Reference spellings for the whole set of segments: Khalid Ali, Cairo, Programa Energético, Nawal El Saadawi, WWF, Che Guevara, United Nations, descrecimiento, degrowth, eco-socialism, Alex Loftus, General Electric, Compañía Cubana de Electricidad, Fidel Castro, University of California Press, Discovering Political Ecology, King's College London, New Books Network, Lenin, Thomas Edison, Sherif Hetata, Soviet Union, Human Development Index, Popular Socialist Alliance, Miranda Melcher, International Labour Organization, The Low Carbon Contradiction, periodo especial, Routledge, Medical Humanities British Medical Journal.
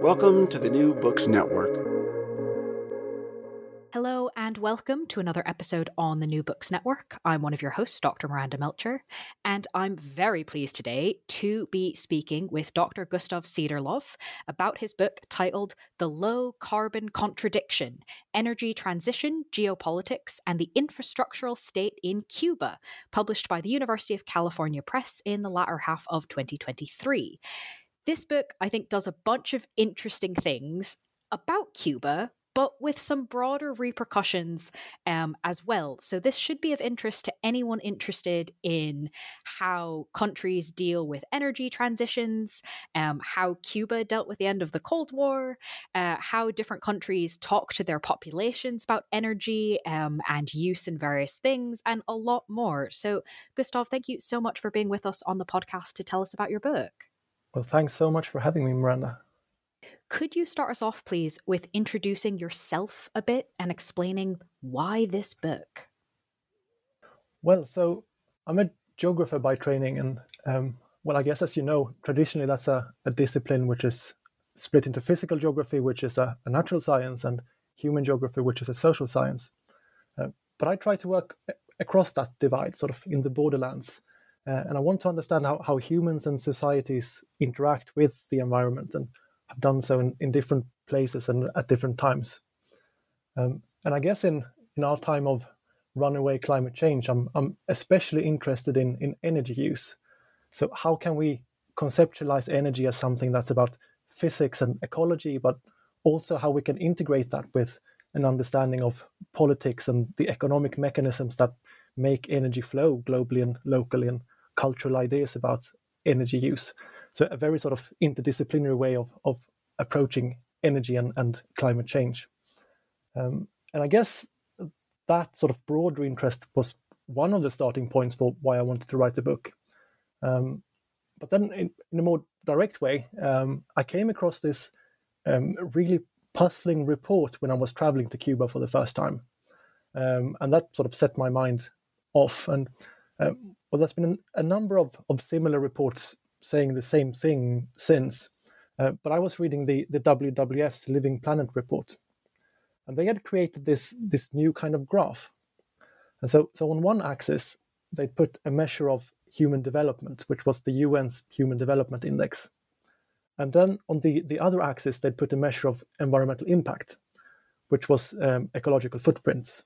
Welcome to the New Books Network. Hello and welcome to another episode on the New Books Network. I'm one of your hosts, Dr. Miranda Melcher, and I'm very pleased today to be speaking with Dr. Gustav Cederlöf about his book titled The Low Carbon Contradiction, Energy Transition, Geopolitics, and the Infrastructural State in Cuba, published by the University of California Press in the latter half of 2023. This book, I think, does a bunch of interesting things about Cuba, but with some broader repercussions as well. So this should be of interest to anyone interested in how countries deal with energy transitions, how Cuba dealt with the end of the Cold War, how different countries talk to their populations about energy and use in various things, and a lot more. So, Gustav, thank you so much for being with us on the podcast to tell us about your book. Well, thanks so much for having me, Miranda. Could you start us off, please, with introducing yourself a bit and explaining why this book? Well, so I'm a geographer by training. And, I guess, as you know, traditionally that's a discipline which is split into physical geography, which is a natural science, and human geography, which is a social science. But I try to work across that divide, sort of in the borderlands. And I want to understand how humans and societies interact with the environment, and have done so in different places and at different times. And I guess in our time of runaway climate change, I'm especially interested in energy use. So how can we conceptualize energy as something that's about physics and ecology, but also how we can integrate that with an understanding of politics and the economic mechanisms that make energy flow globally and locally, and cultural ideas about energy use. So a very sort of interdisciplinary way of approaching energy and climate change. And I guess that sort of broader interest was one of the starting points for why I wanted to write the book. But then in a more direct way, I came across this really puzzling report when I was traveling to Cuba for the first time. And that sort of set my mind off. And there's been a number of similar reports saying the same thing since, but I was reading the WWF's Living Planet Report, and they had created this new kind of graph. And so on one axis they put a measure of human development, which was the UN's Human Development Index, and then on the other axis they put a measure of environmental impact, which was ecological footprints.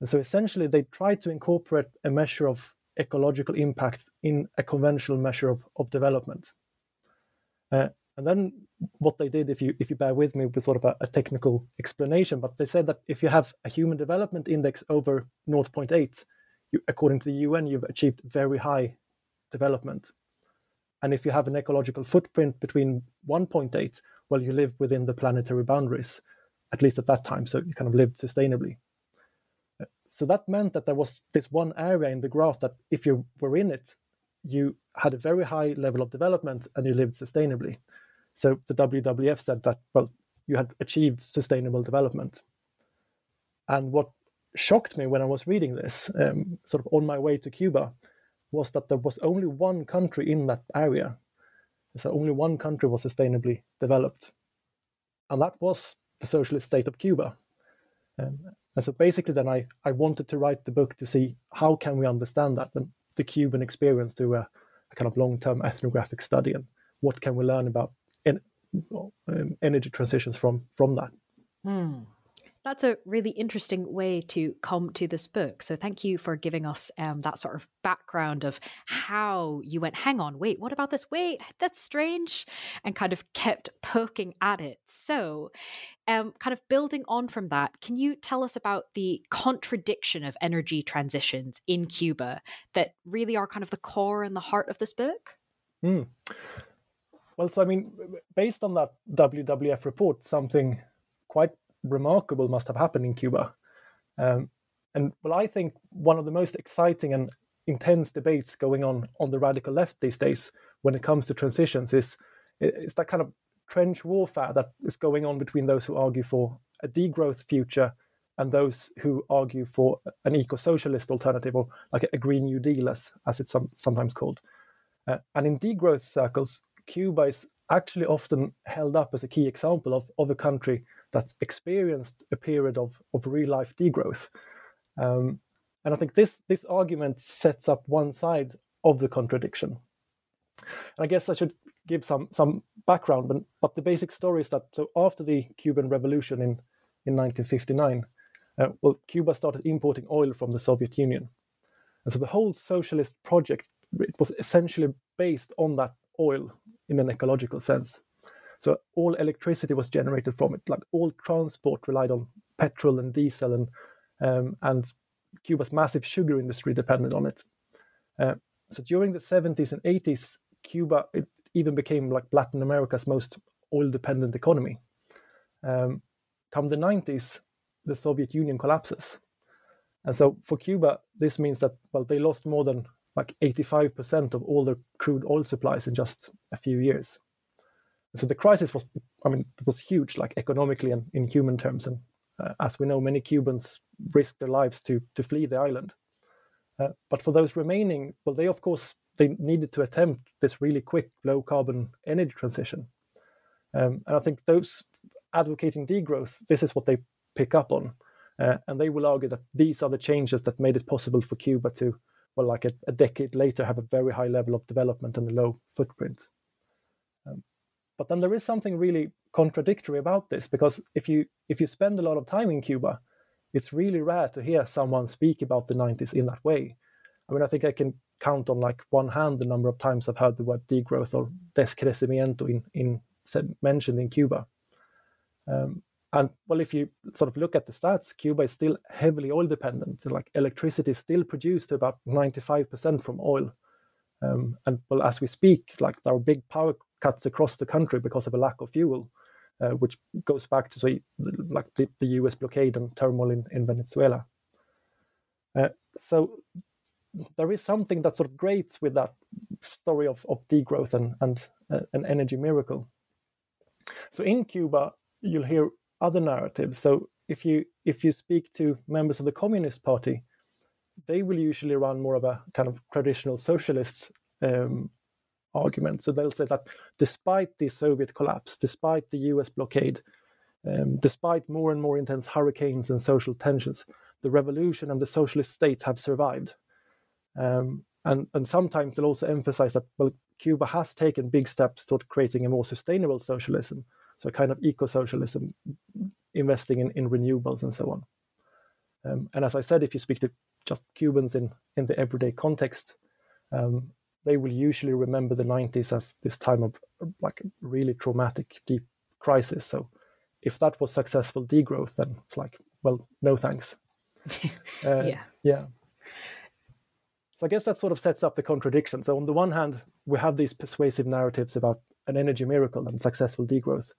And so essentially they tried to incorporate a measure of ecological impact in a conventional measure of development. And then what they did, if you bear with me, was sort of a technical explanation, but they said that if you have a human development index over 0.8, according to the UN, you've achieved very high development. And if you have an ecological footprint between 1.8, well, you live within the planetary boundaries, at least at that time, so you kind of lived sustainably. So that meant that there was this one area in the graph that if you were in it, you had a very high level of development and you lived sustainably. So the WWF said that, well, you had achieved sustainable development. And what shocked me when I was reading this, sort of on my way to Cuba, was that there was only one country in that area. So only one country was sustainably developed. And that was the socialist state of Cuba. And so basically then I wanted to write the book to see how can we understand that, and the Cuban experience through a kind of long-term ethnographic study, and what can we learn about energy transitions from that. That's a really interesting way to come to this book. So thank you for giving us that sort of background of how you went, hang on, wait, what about this? Wait, that's strange, and kind of kept poking at it. So kind of building on from that, can you tell us about the contradiction of energy transitions in Cuba that really are kind of the core and the heart of this book? Well, so I mean, based on that WWF report, something quite remarkable must have happened in Cuba. And I think one of the most exciting and intense debates going on the radical left these days when it comes to transitions is that kind of trench warfare that is going on between those who argue for a degrowth future and those who argue for an eco-socialist alternative, or like a Green New Deal, as it's sometimes called. And in degrowth circles, Cuba is actually often held up as a key example of a country that's experienced a period of real-life degrowth. And I think this argument sets up one side of the contradiction. And I guess I should give some background, but the basic story is that so after the Cuban Revolution in 1959, Cuba started importing oil from the Soviet Union. And so the whole socialist project, it was essentially based on that oil in an ecological sense. So all electricity was generated from it. Like all transport relied on petrol and diesel, and Cuba's massive sugar industry depended on it. So during the 70s and 80s, Cuba it even became like Latin America's most oil-dependent economy. Come the 90s, the Soviet Union collapses. And so for Cuba, this means that, well, they lost more than like 85% of all their crude oil supplies in just a few years. And so the crisis was, I mean, it was huge, like economically and in human terms. And as we know, many Cubans risked their lives to flee the island. But for those remaining, well, they, of course, they needed to attempt this really quick low-carbon energy transition. And I think those advocating degrowth, this is what they pick up on. And they will argue that these are the changes that made it possible for Cuba to, well, like a decade later, have a very high level of development and a low footprint. But then there is something really contradictory about this, because if you spend a lot of time in Cuba, it's really rare to hear someone speak about the 90s in that way. I mean, I think I can count on like one hand the number of times I've heard the word degrowth or descrecimiento mentioned in Cuba. And well, if you sort of look at the stats, Cuba is still heavily oil dependent. So, like electricity is still produced to about 95% from oil. And well, as we speak, like there are big power cuts across the country because of a lack of fuel, which goes back to like the US blockade and turmoil in Venezuela. So there is something that sort of grates with that story of degrowth and an energy miracle. So in Cuba, you'll hear other narratives. So if you speak to members of the Communist Party, they will usually run more of a kind of traditional socialist argument. So they'll say that despite the Soviet collapse, despite the US blockade, despite more and more intense hurricanes and social tensions, the revolution and the socialist states have survived. And sometimes they'll also emphasize that, well, Cuba has taken big steps toward creating a more sustainable socialism. So a kind of eco-socialism, investing in renewables and so on. And as I said, if you speak to just Cubans in the everyday context, they will usually remember the 90s as this time of like really traumatic, deep crisis. So if that was successful degrowth, then it's like, well, no thanks. Yeah. So I guess that sort of sets up the contradiction. So on the one hand, we have these persuasive narratives about an energy miracle and successful degrowth.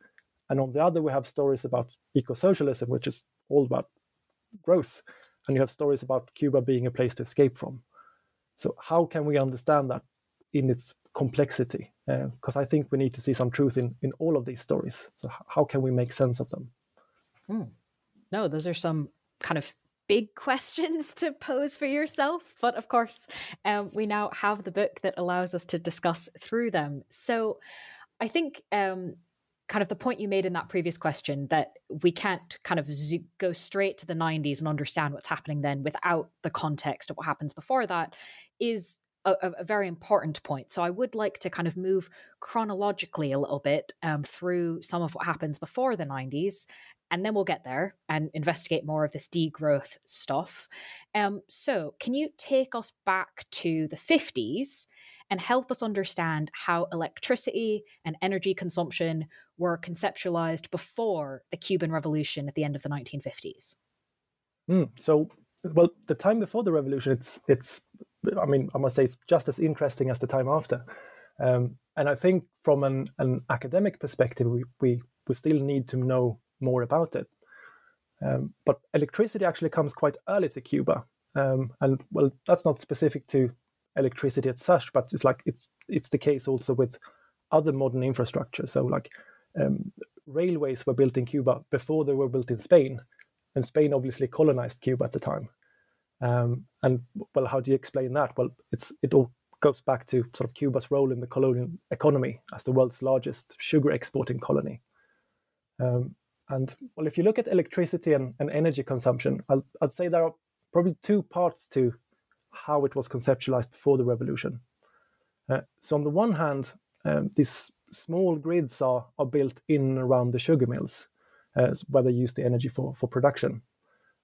And on the other, we have stories about eco-socialism, which is all about growth. And you have stories about Cuba being a place to escape from. So how can we understand that in its complexity? Because I think we need to see some truth in all of these stories. So how can we make sense of them? No, those are some kind of big questions to pose for yourself, but of course, we now have the book that allows us to discuss through them. So I think kind of the point you made in that previous question that we can't kind of go straight to the 90s and understand what's happening then without the context of what happens before that is a very important point. So I would like to kind of move chronologically a little bit through some of what happens before the 90s. And then we'll get there and investigate more of this degrowth stuff. So can you take us back to the 50s and help us understand how electricity and energy consumption were conceptualized before the Cuban Revolution at the end of the 1950s? So, well, the time before the revolution, it's I mean, I must say it's just as interesting as the time after. And I think from an academic perspective, we still need to know more about it. But electricity actually comes quite early to Cuba. And well, that's not specific to electricity as such, but it's like it's the case also with other modern infrastructure. So like railways were built in Cuba before they were built in Spain. And Spain obviously colonized Cuba at the time. And well, how do you explain that? Well, it all goes back to sort of Cuba's role in the colonial economy as the world's largest sugar exporting colony. And well, if you look at electricity and energy consumption, I'd say there are probably two parts to how it was conceptualized before the revolution. So on the one hand, these small grids are built in and around the sugar mills, where they use the energy for production.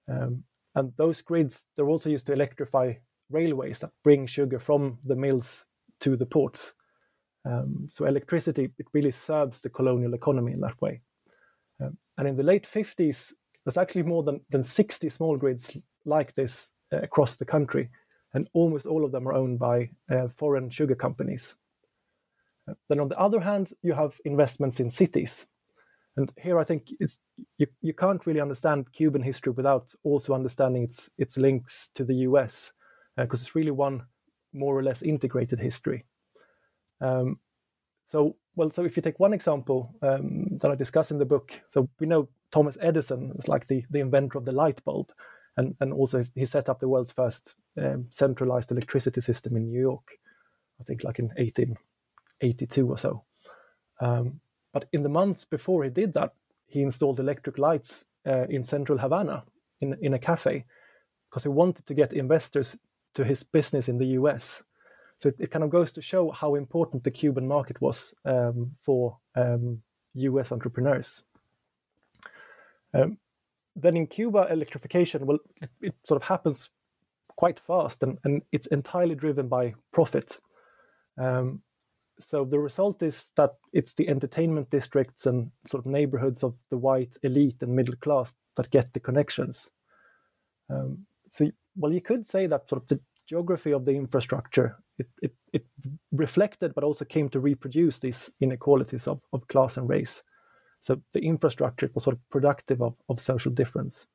And those grids, they're also used to electrify railways that bring sugar from the mills to the ports. So electricity, it really serves the colonial economy in that way. And in the late 50s, there's actually more than 60 small grids like this across the country. And almost all of them are owned by foreign sugar companies. Then on the other hand, you have investments in cities. And here I think it's you can't really understand Cuban history without also understanding its links to the US, because it's really one more or less integrated history. So if you take one example that I discuss in the book, so we know Thomas Edison is like the inventor of the light bulb, and also he set up the world's first centralized electricity system in New York, I think like in 1882 or so. But in the months before he did that, he installed electric lights in central Havana in a cafe, because he wanted to get investors to his business in the US. So it kind of goes to show how important the Cuban market was for US entrepreneurs. Then in Cuba, electrification, well, it sort of happens quite fast, and it's entirely driven by profit. So the result is that it's the entertainment districts and sort of neighborhoods of the white elite and middle class that get the connections. So you could say that sort of the geography of the infrastructure, it reflected but also came to reproduce these inequalities of class and race. So the infrastructure was sort of productive of social difference.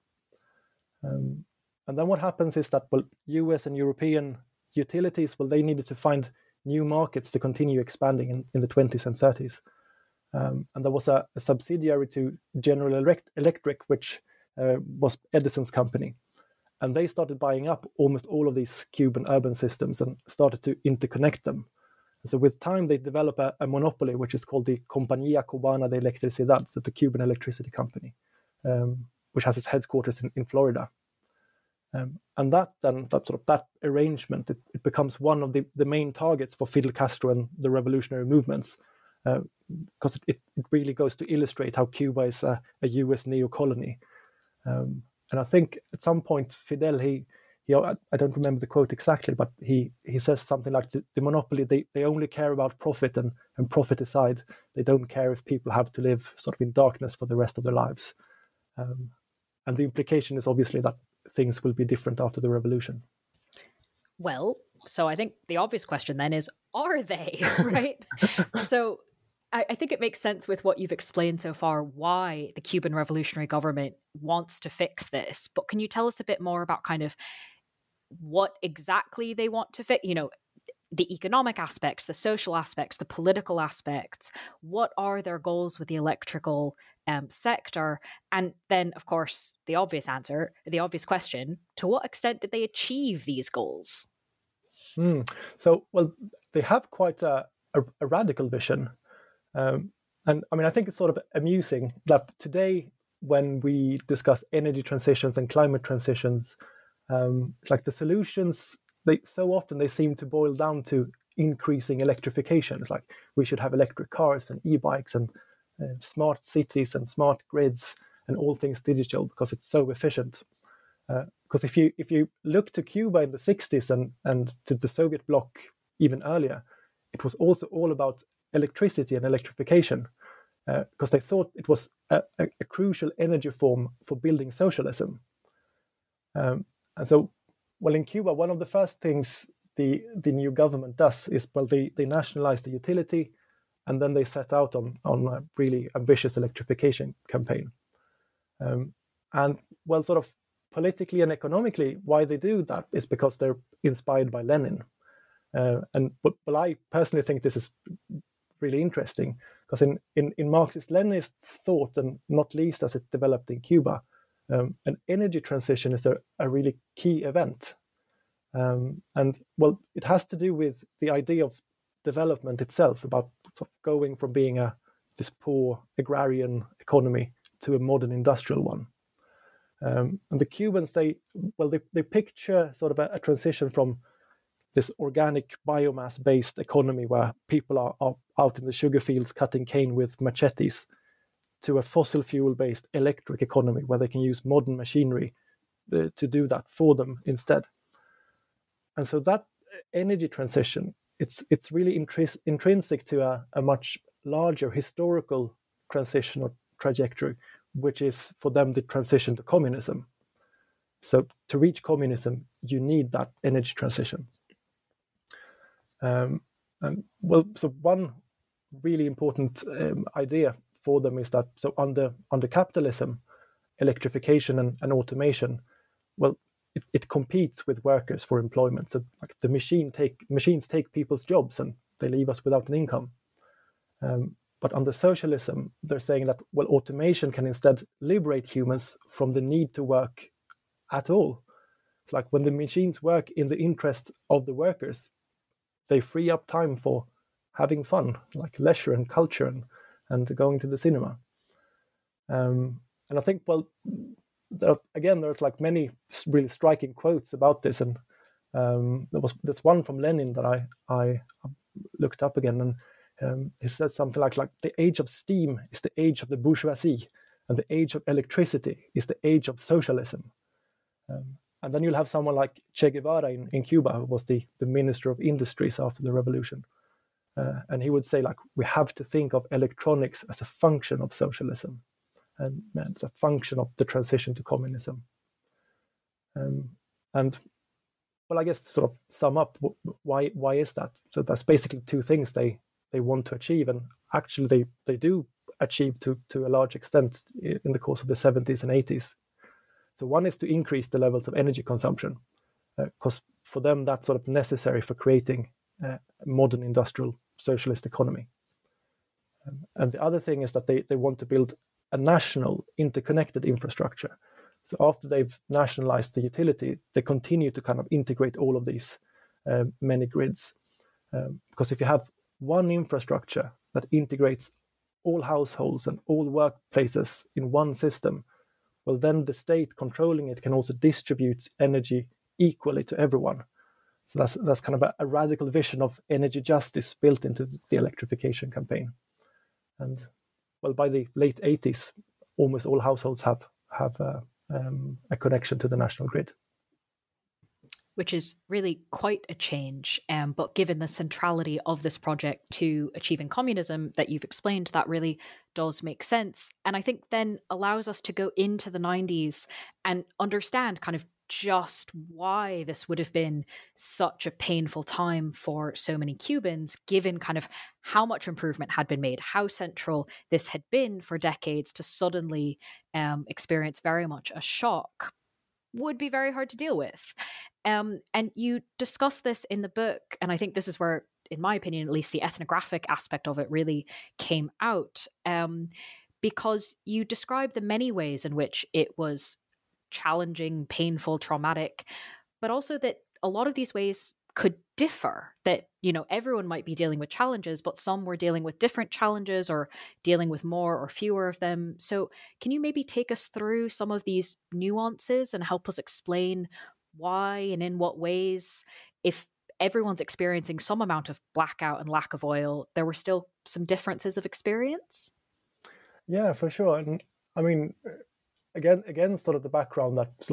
And then what happens is that, well, US and European utilities, well, they needed to find new markets to continue expanding in the 20s and 30s. And there was a subsidiary to General Electric, which was Edison's company. And they started buying up almost all of these Cuban urban systems and started to interconnect them. So with time, they develop a monopoly, which is called the Compañía Cubana de Electricidad, so the Cuban electricity company, which has its headquarters in Florida. And that arrangement, it becomes one of the main targets for Fidel Castro and the revolutionary movements, because it really goes to illustrate how Cuba is a U.S. neo-colony. And I think at some point Fidel, I don't remember the quote exactly, but he says something like the monopoly, they only care about profit, and profit aside, they don't care if people have to live sort of in darkness for the rest of their lives. And the implication is obviously that things will be different after the revolution. Well, so I think the obvious question then is, are they, right? So I think it makes sense with what you've explained so far, why the Cuban revolutionary government wants to fix this. But can you tell us a bit more about kind of what exactly they want to fix? You know, the economic aspects, the social aspects, the political aspects. What are their goals with the electrical sector? And then, of course, the obvious question, to what extent did they achieve these goals? So, well, they have quite a radical vision. And I mean, I think it's sort of amusing that today, when we discuss energy transitions and climate transitions, it's like the solutions, they so often seem to boil down to increasing electrification. It's like we should have electric cars and e-bikes and smart cities and smart grids and all things digital, because it's so efficient. Because if you look to Cuba in the 60s and to the Soviet bloc even earlier, it was also all about electricity and electrification, because they thought it was a crucial energy form for building socialism. And so, well, in Cuba, one of the first things the new government does is, well, they nationalize the utility, and then they set out on a really ambitious electrification campaign. And, well, sort of politically and economically, why they do that is because they're inspired by Lenin. But I personally think this is really interesting, because in Marxist-Leninist thought, and not least as it developed in Cuba, an energy transition is a really key event. And well, it has to do with the idea of development itself, about sort of going from being this poor agrarian economy to a modern industrial one. And the Cubans, they picture sort of a transition from this organic biomass-based economy where people are out in the sugar fields cutting cane with machetes to a fossil fuel-based electric economy where they can use modern machinery to do that for them instead. And so that energy transition, it's really intrinsic to a much larger historical transition or trajectory, which is for them the transition to communism. So to reach communism, you need that energy transition. So one really important idea for them is that under capitalism, electrification and automation, it competes with workers for employment. So the machines take people's jobs and they leave us without an income. But under socialism, they're saying that, automation can instead liberate humans from the need to work at all. It's like when the machines work in the interest of the workers, they free up time for having fun, like leisure and culture and going to the cinema. And I think, there's many really striking quotes about this. And there's one from Lenin that I looked up again, and he says something like the age of steam is the age of the bourgeoisie, and the age of electricity is the age of socialism. And then you'll have someone like Che Guevara in Cuba, who was the Minister of Industries after the revolution. And he would say, we have to think of electronics as a function of socialism. And it's a function of the transition to communism. I guess to sort of sum up, why is that? So that's basically two things they want to achieve, and actually they do achieve to a large extent in the course of the 70s and 80s. So one is to increase the levels of energy consumption, because for them that's sort of necessary for creating a modern industrial socialist economy. And the other thing is that they want to build a national interconnected infrastructure. So after they've nationalized the utility, they continue to kind of integrate all of these many grids. Because if you have one infrastructure that integrates all households and all workplaces in one system, then the state controlling it can also distribute energy equally to everyone. So that's kind of a radical vision of energy justice built into the electrification campaign. And by the late 80s, almost all households have a connection to the national grid. Which is really quite a change. But given the centrality of this project to achieving communism that you've explained, that really does make sense. And I think then allows us to go into the 90s and understand kind of just why this would have been such a painful time for so many Cubans, given kind of how much improvement had been made, how central this had been for decades, to suddenly experience very much a shock would be very hard to deal with. And you discuss this in the book, and I think this is where, in my opinion, at least the ethnographic aspect of it really came out, because you describe the many ways in which it was challenging, painful, traumatic, but also that a lot of these ways could differ, that, everyone might be dealing with challenges, but some were dealing with different challenges or dealing with more or fewer of them. So can you maybe take us through some of these nuances and help us explain why and in what ways, if everyone's experiencing some amount of blackout and lack of oil, there were still some differences of experience? Yeah, for sure. And I mean, again, sort of the background that's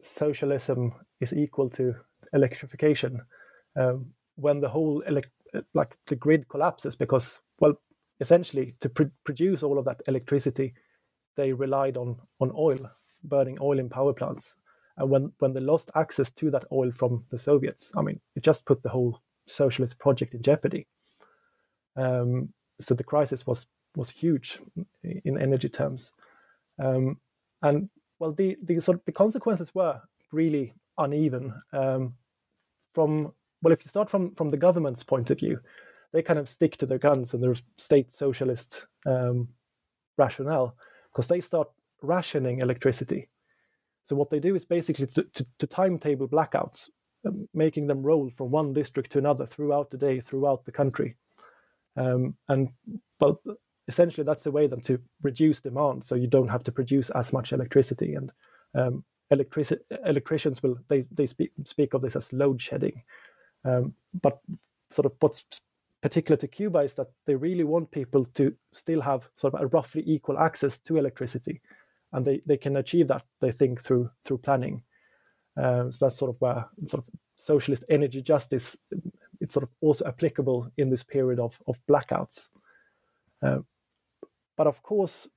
socialism is equal to electrification, when the whole the grid collapses, because essentially to produce all of that electricity, they relied on oil, burning oil in power plants. And when they lost access to that oil from the Soviets, I mean, it just put the whole socialist project in jeopardy. So the crisis was huge in energy terms. The consequences were really uneven. If you start from the government's point of view, they kind of stick to their guns and their state socialist rationale, because they start rationing electricity. So what they do is basically to timetable blackouts making them roll from one district to another throughout the day, throughout the country. But essentially, that's a way then to reduce demand, so you don't have to produce as much electricity. And electricians will they speak of this as load shedding. But sort of what's particular to Cuba is that they really want people to still have sort of a roughly equal access to electricity, and they can achieve that, they think, through planning. So that's sort of where sort of socialist energy justice, it's sort of also applicable in this period of blackouts. But of course,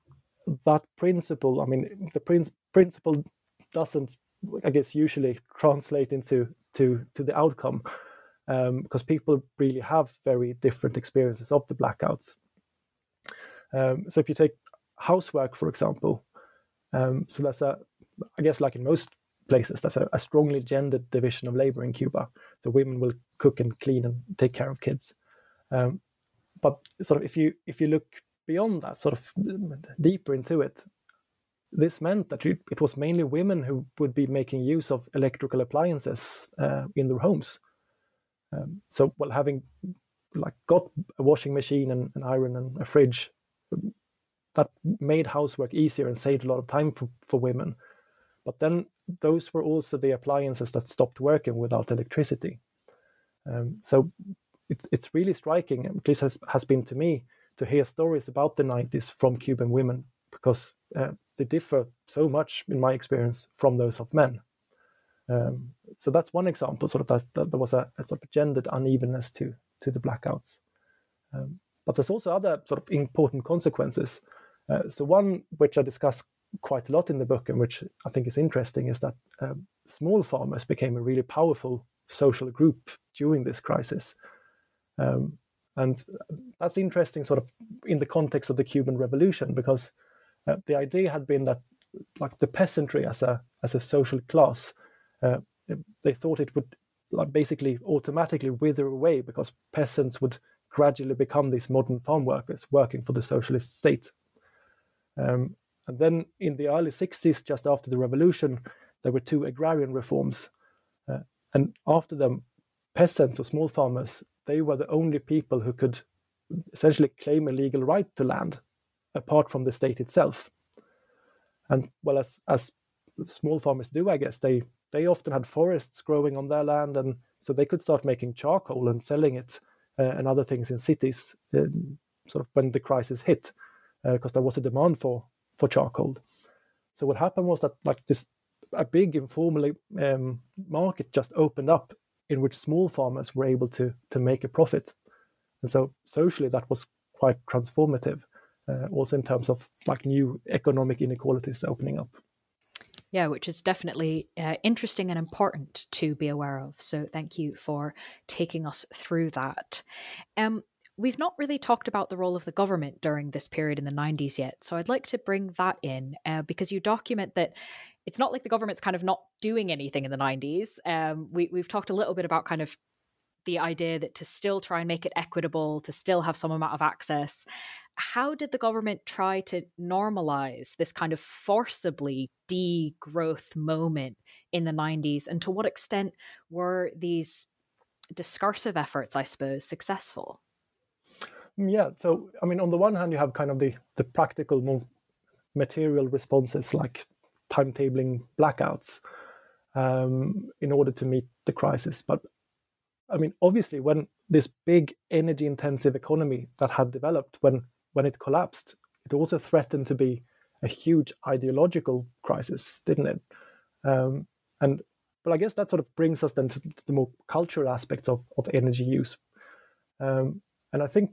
that principle, I mean, the principle doesn't, I guess, usually translate into the outcome, because people really have very different experiences of the blackouts. So if you take housework, for example, so that's I guess, like in most places, there's a strongly gendered division of labor in Cuba. So women will cook and clean and take care of kids. But sort of if you look beyond that, sort of deeper into it, this meant that it was mainly women who would be making use of electrical appliances in their homes. So while having got a washing machine and an iron and a fridge, that made housework easier and saved a lot of time for women. But then those were also the appliances that stopped working without electricity. So it's really striking, at least has been to me, to hear stories about the 90s from Cuban women, because they differ so much, in my experience, from those of men. So that's one example, sort of that there was a sort of gendered unevenness to the blackouts. But there's also other sort of important consequences. So one which I discuss quite a lot in the book, and which I think is interesting, is that small farmers became a really powerful social group during this crisis. And that's interesting sort of in the context of the Cuban Revolution, because the idea had been that the peasantry as a social class, they thought it would basically automatically wither away, because peasants would gradually become these modern farm workers working for the socialist state. And then in the early 60s, just after the revolution, there were two agrarian reforms. And after them, peasants or small farmers, they were the only people who could essentially claim a legal right to land, apart from the state itself. And well, as small farmers do, I guess, they often had forests growing on their land, and so they could start making charcoal and selling it and other things in cities sort of when the crisis hit, because there was a demand for charcoal. So what happened was that a big informal market just opened up, in which small farmers were able to make a profit. And so socially, that was quite transformative, also in terms of new economic inequalities opening up. Yeah, which is definitely interesting and important to be aware of. So thank you for taking us through that. We've not really talked about the role of the government during this period in the 90s yet, so I'd like to bring that in, because you document that it's not like the government's kind of not doing anything in the 90s. We've talked a little bit about kind of the idea that to still try and make it equitable, to still have some amount of access. How did the government try to normalize this kind of forcibly degrowth moment in the 90s? And to what extent were these discursive efforts, I suppose, successful? Yeah, so, I mean, on the one hand, you have kind of the practical, more material responses, like timetabling blackouts in order to meet the crisis. But I mean, obviously, when this big energy-intensive economy that had developed, when it collapsed, it also threatened to be a huge ideological crisis, didn't it? But I guess that sort of brings us then to the more cultural aspects of energy use. And I think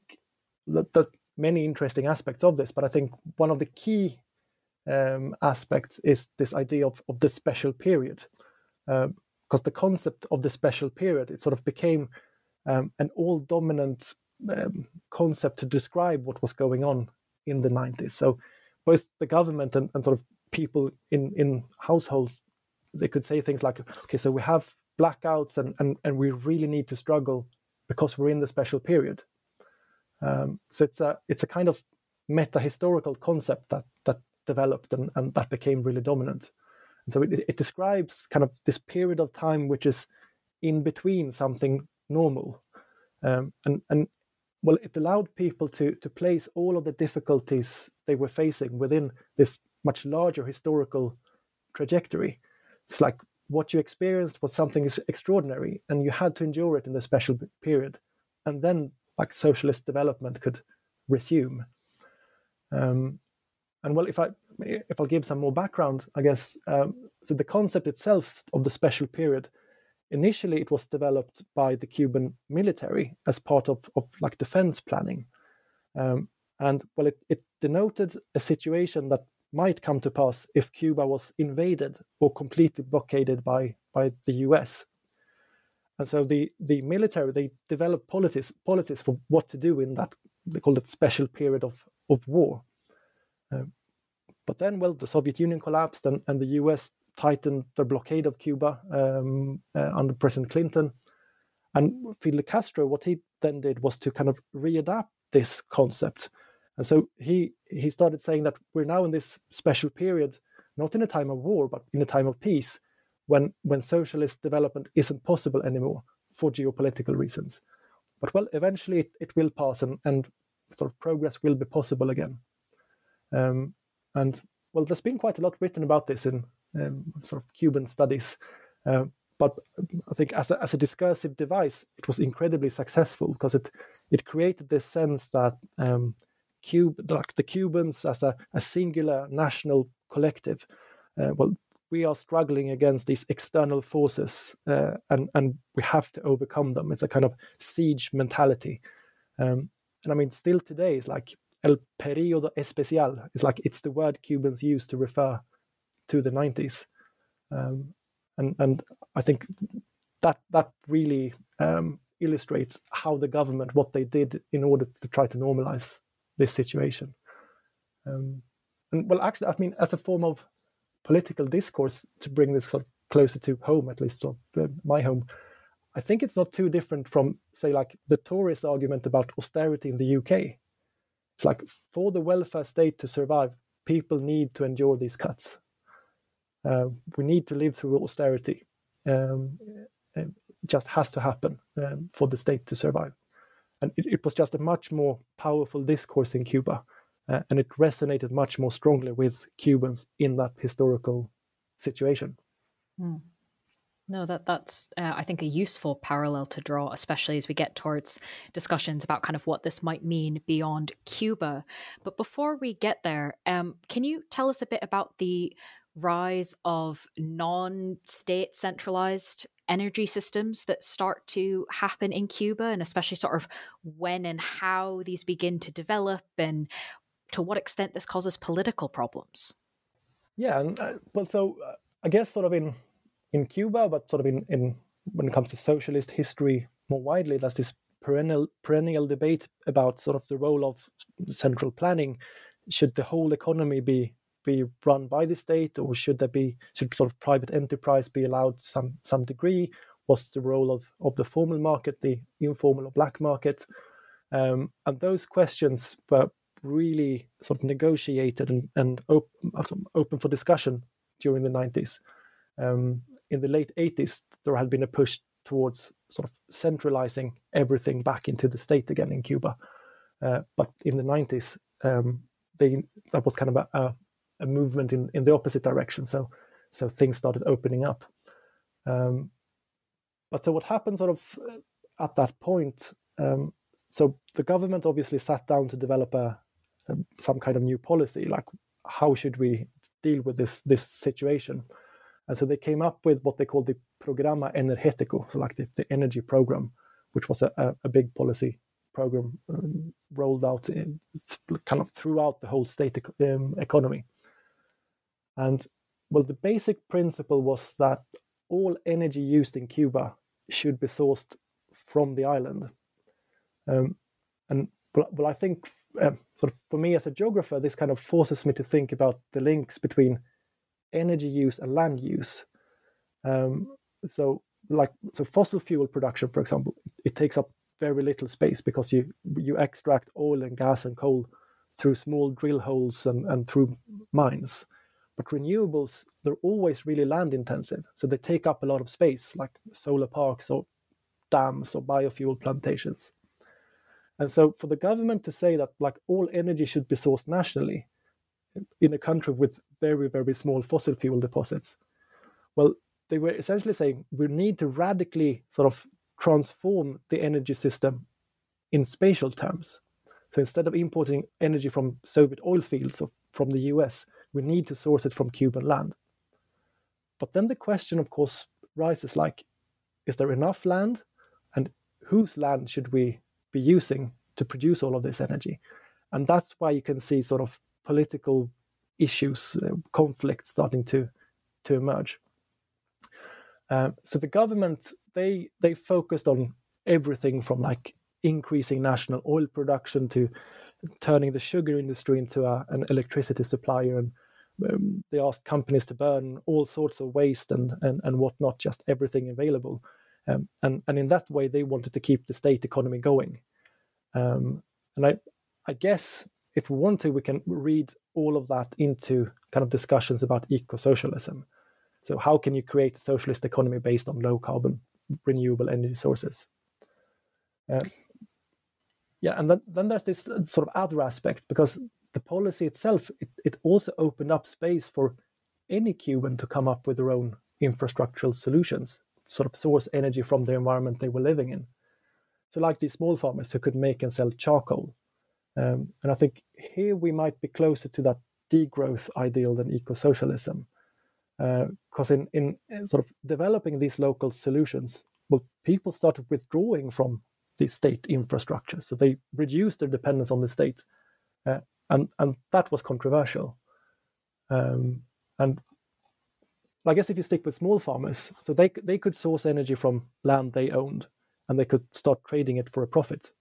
that there's many interesting aspects of this, but I think one of the key aspects is this idea of the special period, because the concept of the special period, it sort of became an all-dominant concept to describe what was going on in the 90s. So both the government and sort of people in households, they could say things like, okay, so we have blackouts and we really need to struggle because we're in the special period. So it's a kind of meta-historical concept that developed and that became really dominant. And so it describes kind of this period of time which is in between something normal. Well, it allowed people to place all of the difficulties they were facing within this much larger historical trajectory. It's like what you experienced was something extraordinary, and you had to endure it in this special period. And then, like, socialist development could resume. And well, if I'll give some more background, I guess, so the concept itself of the special period, initially it was developed by the Cuban military as part of like defense planning. And well, it denoted a situation that might come to pass if Cuba was invaded or completely blockaded by the US. And so the military, they developed policies for what to do in that, they called it special period of war. But then, well, the Soviet Union collapsed and the US tightened their blockade of Cuba under President Clinton. And Fidel Castro, what he then did was to kind of readapt this concept. And so he started saying that we're now in this special period, not in a time of war, but in a time of peace, when socialist development isn't possible anymore for geopolitical reasons. But, well, eventually it will pass and sort of progress will be possible again. And, well, there's been quite a lot written about this in sort of Cuban studies. But I think as a discursive device, it was incredibly successful because it created this sense that the Cubans as a singular national collective, well, we are struggling against these external forces and we have to overcome them. It's a kind of siege mentality. And I mean, still today, it's like el periodo especial. It's like it's the word Cubans use to refer to the 90s. And I think that really illustrates how the government, what they did in order to try to normalize this situation. And well, actually, I mean, as a form of political discourse, to bring this sort of closer to home, at least my home, I think it's not too different from, say, like the Tories' argument about austerity in the UK. It's like for the welfare state to survive, people need to endure these cuts. We need to live through austerity. It just has to happen for the state to survive. And it was just a much more powerful discourse in Cuba. And it resonated much more strongly with Cubans in that historical situation. Mm. No, that's I think, a useful parallel to draw, especially as we get towards discussions about kind of what this might mean beyond Cuba. But before we get there, can you tell us a bit about the rise of non-state centralized energy systems that start to happen in Cuba, and especially sort of when and how these begin to develop and to what extent this causes political problems? Yeah, and well, so I guess sort of in Cuba, but sort of in when it comes to socialist history more widely, there's this perennial debate about sort of the role of central planning. Should the whole economy be run by the state, or should sort of private enterprise be allowed some degree? What's the role of the formal market, the informal or black market? And those questions were really sort of negotiated and open for discussion during the 90s. In the late 80s, there had been a push towards sort of centralizing everything back into the state again in Cuba. But in the 90s, that was kind of a movement in the opposite direction. So things started opening up. But so what happened sort of at that point, so the government obviously sat down to develop some kind of new policy, like how should we deal with this situation? And so they came up with what they called the Programa Energético, so like the energy program, which was a big policy program rolled out kind of throughout the whole state economy. And well, the basic principle was that all energy used in Cuba should be sourced from the island. And well, I think sort of for me as a geographer, this kind of forces me to think about the links between energy use and land use. So fossil fuel production, for example, it takes up very little space because you extract oil and gas and coal through small drill holes and through mines. But renewables, they're always really land intensive. So they take up a lot of space, like solar parks or dams or biofuel plantations. And so for the government to say that like all energy should be sourced nationally in a country with very, very small fossil fuel deposits, well, they were essentially saying we need to radically sort of transform the energy system in spatial terms. So instead of importing energy from Soviet oil fields or from the US, we need to source it from Cuban land. But then the question, of course, rises like, is there enough land? And whose land should we be using to produce all of this energy? And that's why you can see sort of political issues, conflict starting to emerge. So the government, they focused on everything from like increasing national oil production to turning the sugar industry into an electricity supplier. And they asked companies to burn all sorts of waste and whatnot, just everything available. And in that way, they wanted to keep the state economy going. And I guess if we want to, we can read all of that into kind of discussions about eco-socialism. So how can you create a socialist economy based on low carbon, renewable energy sources? And then there's this sort of other aspect, because the policy itself, it also opened up space for any Cuban to come up with their own infrastructural solutions, sort of source energy from the environment they were living in. So like these small farmers who could make and sell charcoal. And I think here we might be closer to that degrowth ideal than eco-socialism, because in sort of developing these local solutions, well, people started withdrawing from the state infrastructure. So they reduced their dependence on the state. And that was controversial. And I guess if you stick with small farmers, so they could source energy from land they owned and they could start trading it for a profit.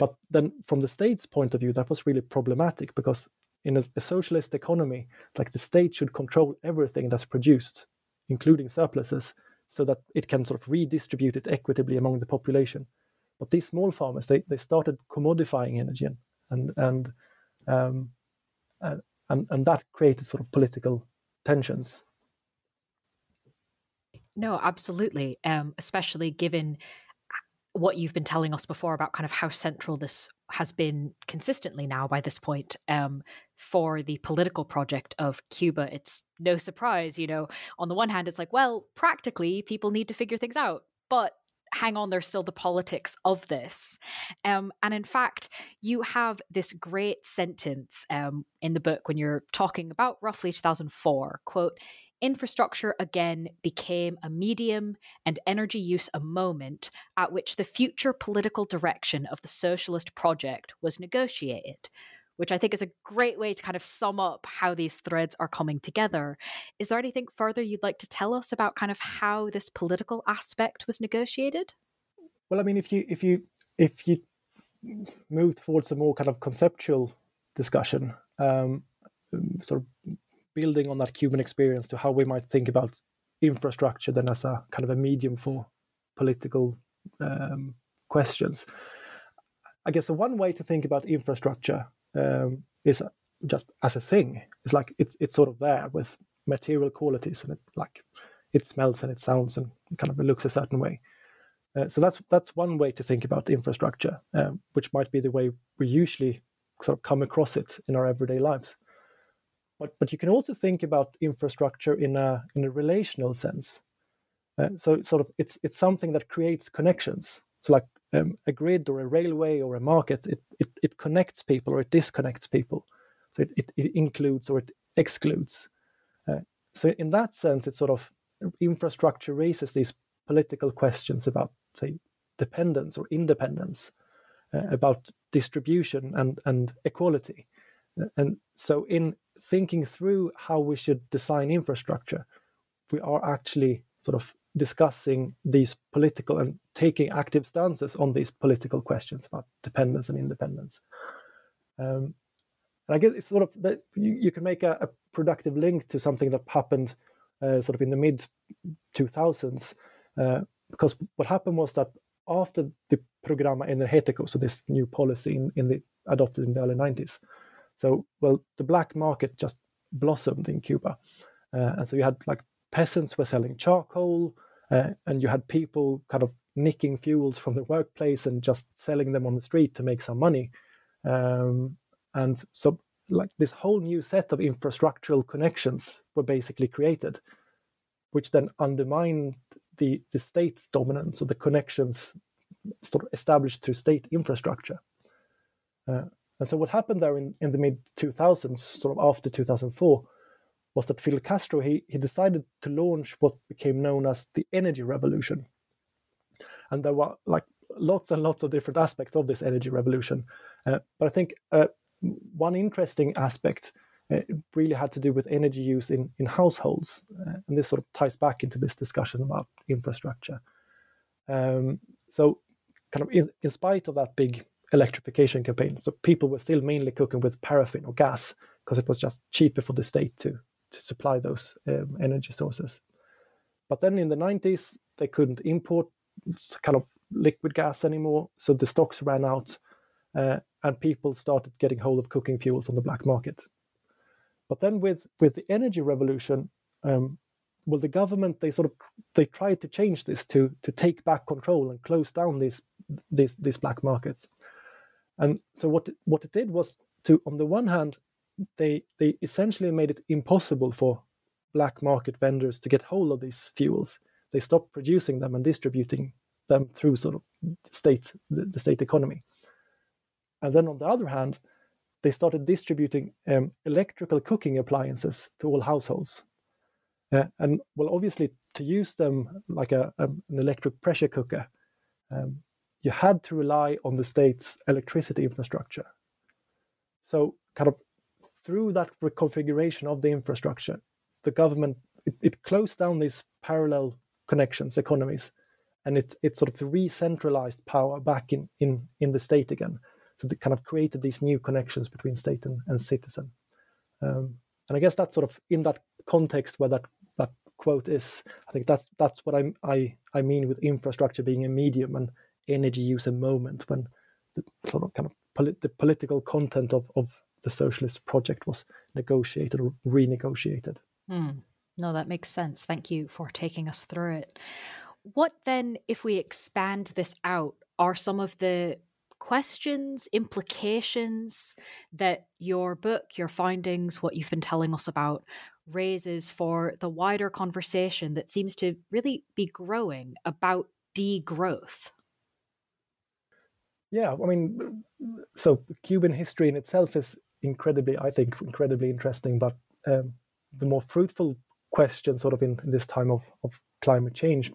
But then from the state's point of view, that was really problematic, because in a socialist economy, like the state should control everything that's produced, including surpluses, so that it can sort of redistribute it equitably among the population. But these small farmers, they started commodifying energy, and that created sort of political tensions. No, absolutely, especially given what you've been telling us before about kind of how central this has been consistently now by this point for the political project of Cuba. It's no surprise, you know, on the one hand, it's like, well, practically people need to figure things out, but hang on, there's still the politics of this. And in fact, you have this great sentence in the book when you're talking about roughly 2004, quote, "Infrastructure again became a medium and energy use a moment at which the future political direction of the socialist project was negotiated," which I think is a great way to kind of sum up how these threads are coming together. Is there anything further you'd like to tell us about kind of how this political aspect was negotiated? Well, I mean, if you move towards a more kind of conceptual discussion, sort of building on that Cuban experience to how we might think about infrastructure then as a kind of a medium for political questions. I guess one way to think about infrastructure is just as a thing. It's like it's sort of there with material qualities, and it smells and it sounds and kind of looks a certain way. So that's one way to think about infrastructure, which might be the way we usually sort of come across it in our everyday lives. But you can also think about infrastructure in a relational sense. So it's sort of it's something that creates connections. So like a grid or a railway or a market, it connects people or it disconnects people. So it includes or it excludes. So in that sense, it's sort of infrastructure raises these political questions about, say, dependence or independence, about distribution and equality. And so in thinking through how we should design infrastructure, we are actually sort of discussing these political and taking active stances on these political questions about dependence and independence. And I guess it's sort of that you can make a productive link to something that happened sort of in the mid-2000s, because what happened was that after the Programa Energético, so this new policy adopted in the early 90s, so, well, the black market just blossomed in Cuba. And so you had like peasants were selling charcoal, and you had people kind of nicking fuels from the workplace and just selling them on the street to make some money. And so like this whole new set of infrastructural connections were basically created, which then undermined the state's dominance or the connections sort of established through state infrastructure. And so what happened there in the mid-2000s, sort of after 2004, was that Fidel Castro, he decided to launch what became known as the energy revolution. And there were like lots and lots of different aspects of this energy revolution. But I think one interesting aspect really had to do with energy use in households. And this sort of ties back into this discussion about infrastructure. So kind of in spite of that big electrification campaign, so people were still mainly cooking with paraffin or gas because it was just cheaper for the state to supply those energy sources. But then in the 90s, they couldn't import kind of liquid gas anymore. So the stocks ran out and people started getting hold of cooking fuels on the black market. But then with the energy revolution, the government, they tried to change this to take back control and close down these black markets. And so what it did was to, on the one hand, they essentially made it impossible for black market vendors to get hold of these fuels. They stopped producing them and distributing them through sort of the state economy. And then on the other hand, they started distributing electrical cooking appliances to all households. And obviously, to use them like an electric pressure cooker, you had to rely on the state's electricity infrastructure. So kind of through that reconfiguration of the infrastructure, the government, it closed down these parallel connections, economies, and it sort of re-centralized power back in the state again. So they kind of created these new connections between state and citizen. And I guess that's sort of in that context where that quote is. I think that's what I mean with infrastructure being a medium and energy use a moment, when the sort of kind of the political content of the socialist project was negotiated or renegotiated. No, that makes sense. Thank you for taking us through it. What then, if we expand this out, are some of the questions, implications that your book, your findings, what you've been telling us about raises for the wider conversation that seems to really be growing about degrowth? Yeah, I mean, so Cuban history in itself is incredibly interesting, but the more fruitful question sort of in this time of climate change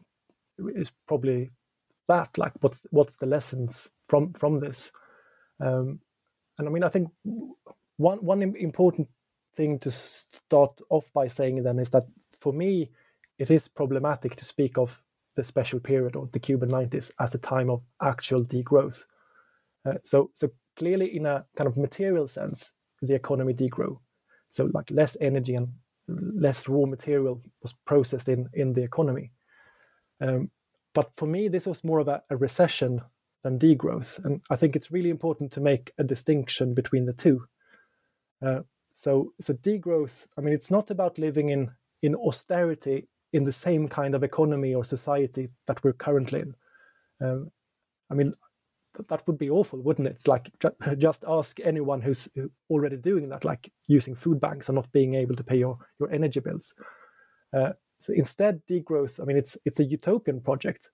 is probably that, like, what's the lessons from this? And I mean, I think one important thing to start off by saying then is that for me, it is problematic to speak of the special period or the Cuban 90s as a time of actual degrowth. So clearly in a kind of material sense, the economy degrew. So like less energy and less raw material was processed in the economy. But for me, this was more of a recession than degrowth. And I think it's really important to make a distinction between the two. So degrowth, I mean, it's not about living in austerity in the same kind of economy or society that we're currently in. I mean, that would be awful, wouldn't it? It's like, just ask anyone who's already doing that, like using food banks and not being able to pay your energy bills. So instead, degrowth, I mean, it's a utopian project.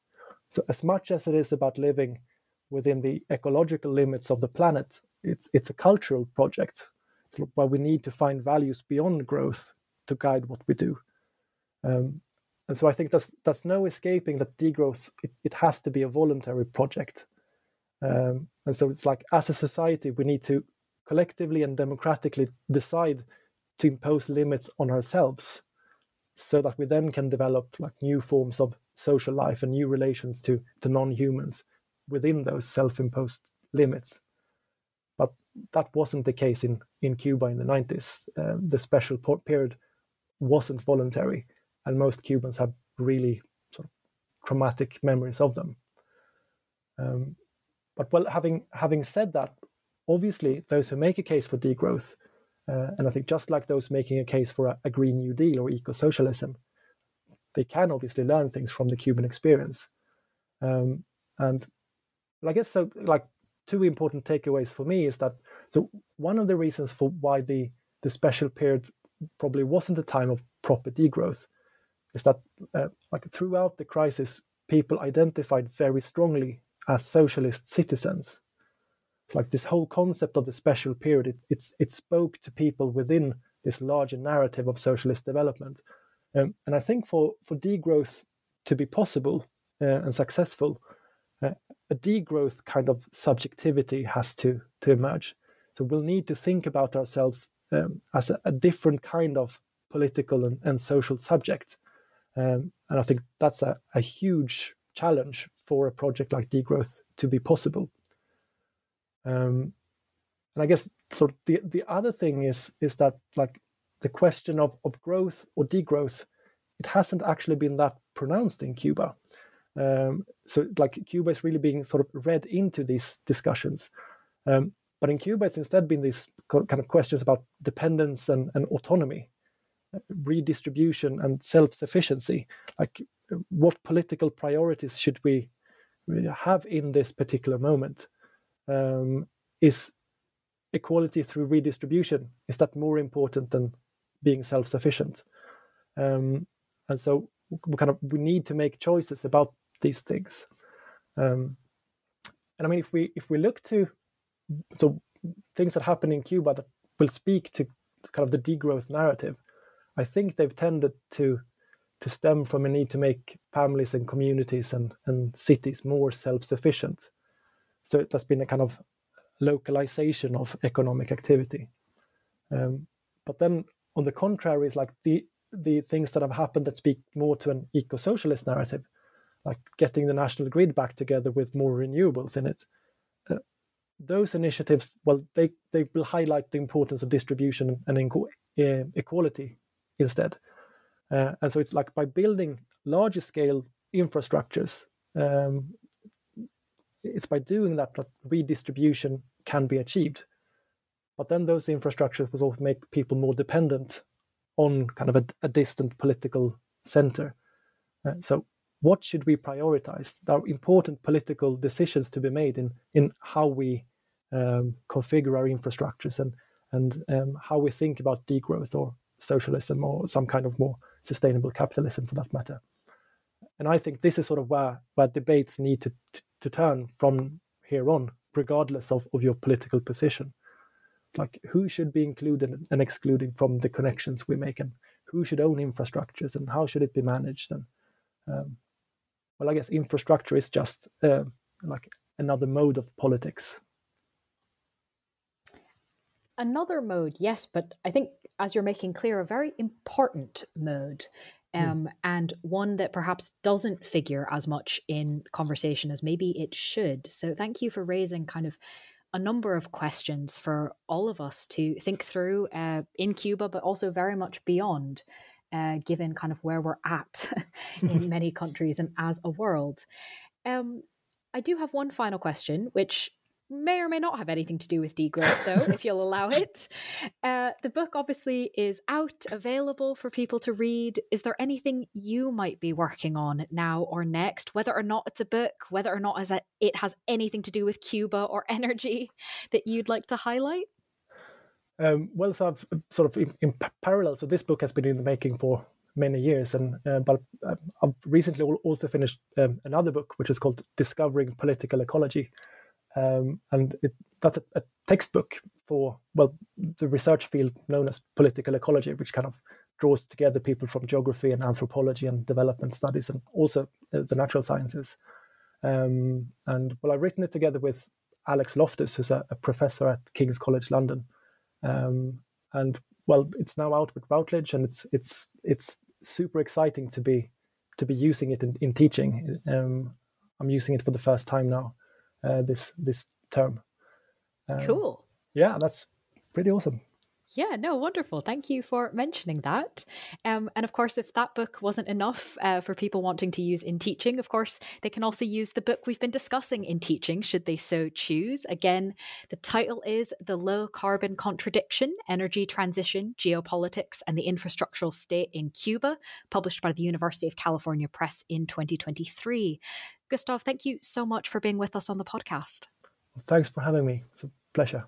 So as much as it is about living within the ecological limits of the planet, it's a cultural project where we need to find values beyond growth to guide what we do. And so I think there's no escaping that degrowth, it has to be a voluntary project. And so it's like, as a society, we need to collectively and democratically decide to impose limits on ourselves, so that we then can develop like new forms of social life and new relations to non-humans within those self-imposed limits. But that wasn't the case in Cuba in the 90s. The special period wasn't voluntary, and most Cubans have really sort of traumatic memories of them. But having said that, obviously those who make a case for degrowth And I think just like those making a case for a Green New Deal or eco-socialism, they can obviously learn things from the Cuban experience. And I guess so, like, two important takeaways for me is that, so one of the reasons for why the special period probably wasn't a time of proper degrowth is that like throughout the crisis, people identified very strongly as socialist citizens. Like this whole concept of the special period, it spoke to people within this larger narrative of socialist development. And I think for degrowth to be possible and successful, a degrowth kind of subjectivity has to emerge. So we'll need to think about ourselves as a different kind of political and social subject. And I think that's a huge challenge for a project like degrowth to be possible. And I guess sort of the other thing is that like the question of growth or degrowth, it hasn't actually been that pronounced in Cuba. So like Cuba is really being sort of read into these discussions. But in Cuba, it's instead been these kind of questions about dependence and autonomy, redistribution and self-sufficiency. Like what political priorities should we have in this particular moment? Is equality through redistribution, is that more important than being self-sufficient? And so we need to make choices about these things. And I mean, if we look to so things that happen in Cuba that will speak to kind of the degrowth narrative, I think they've tended to stem from a need to make families and communities and cities more self-sufficient. So it has been a kind of localization of economic activity. But then on the contrary, it's like the things that have happened that speak more to an eco-socialist narrative, like getting the national grid back together with more renewables in it. Those initiatives, well, they will highlight the importance of distribution and equality instead. And so it's like by building larger scale infrastructures, it's by doing that redistribution can be achieved. But then those infrastructures will also make people more dependent on kind of a distant political center. So what should we prioritize? There are important political decisions to be made in how we configure our infrastructures and how we think about degrowth or socialism or some kind of more sustainable capitalism for that matter. And I think this is sort of where debates need to turn from here on, regardless of your political position. Like who should be included and excluded from the connections we make, and who should own infrastructures, and how should it be managed? And well, I guess infrastructure is just like another mode of politics. Another mode, yes, but I think as you're making clear, a very important mode. And one that perhaps doesn't figure as much in conversation as maybe it should. So thank you for raising kind of a number of questions for all of us to think through in Cuba, but also very much beyond, given kind of where we're at in many countries and as a world. I do have one final question, which may or may not have anything to do with degrowth, though, if you'll allow it. The book obviously is out, available for people to read. Is there anything you might be working on now or next, whether or not it's a book, whether or not it has anything to do with Cuba or energy that you'd like to highlight? Well, so I've sort of in parallel, so this book has been in the making for many years, and but I've recently also finished another book, which is called Discovering Political Ecology. And that's a textbook for, well, the research field known as political ecology, which kind of draws together people from geography and anthropology and development studies and also the natural sciences. And, well, I've written it together with Alex Loftus, who's a professor at King's College London. And, well, it's now out with Routledge, and it's super exciting to be using it in teaching. I'm using it for the first time now. This term. Cool. Yeah, that's pretty awesome. Yeah, no, wonderful. Thank you for mentioning that. And of course, if that book wasn't enough for people wanting to use in teaching, of course, they can also use the book we've been discussing in teaching, should they so choose. Again, the title is The Low Carbon Contradiction, Energy Transition, Geopolitics, and the Infrastructural State in Cuba, published by the University of California Press in 2023. Gustav, thank you so much for being with us on the podcast. Thanks for having me. It's a pleasure.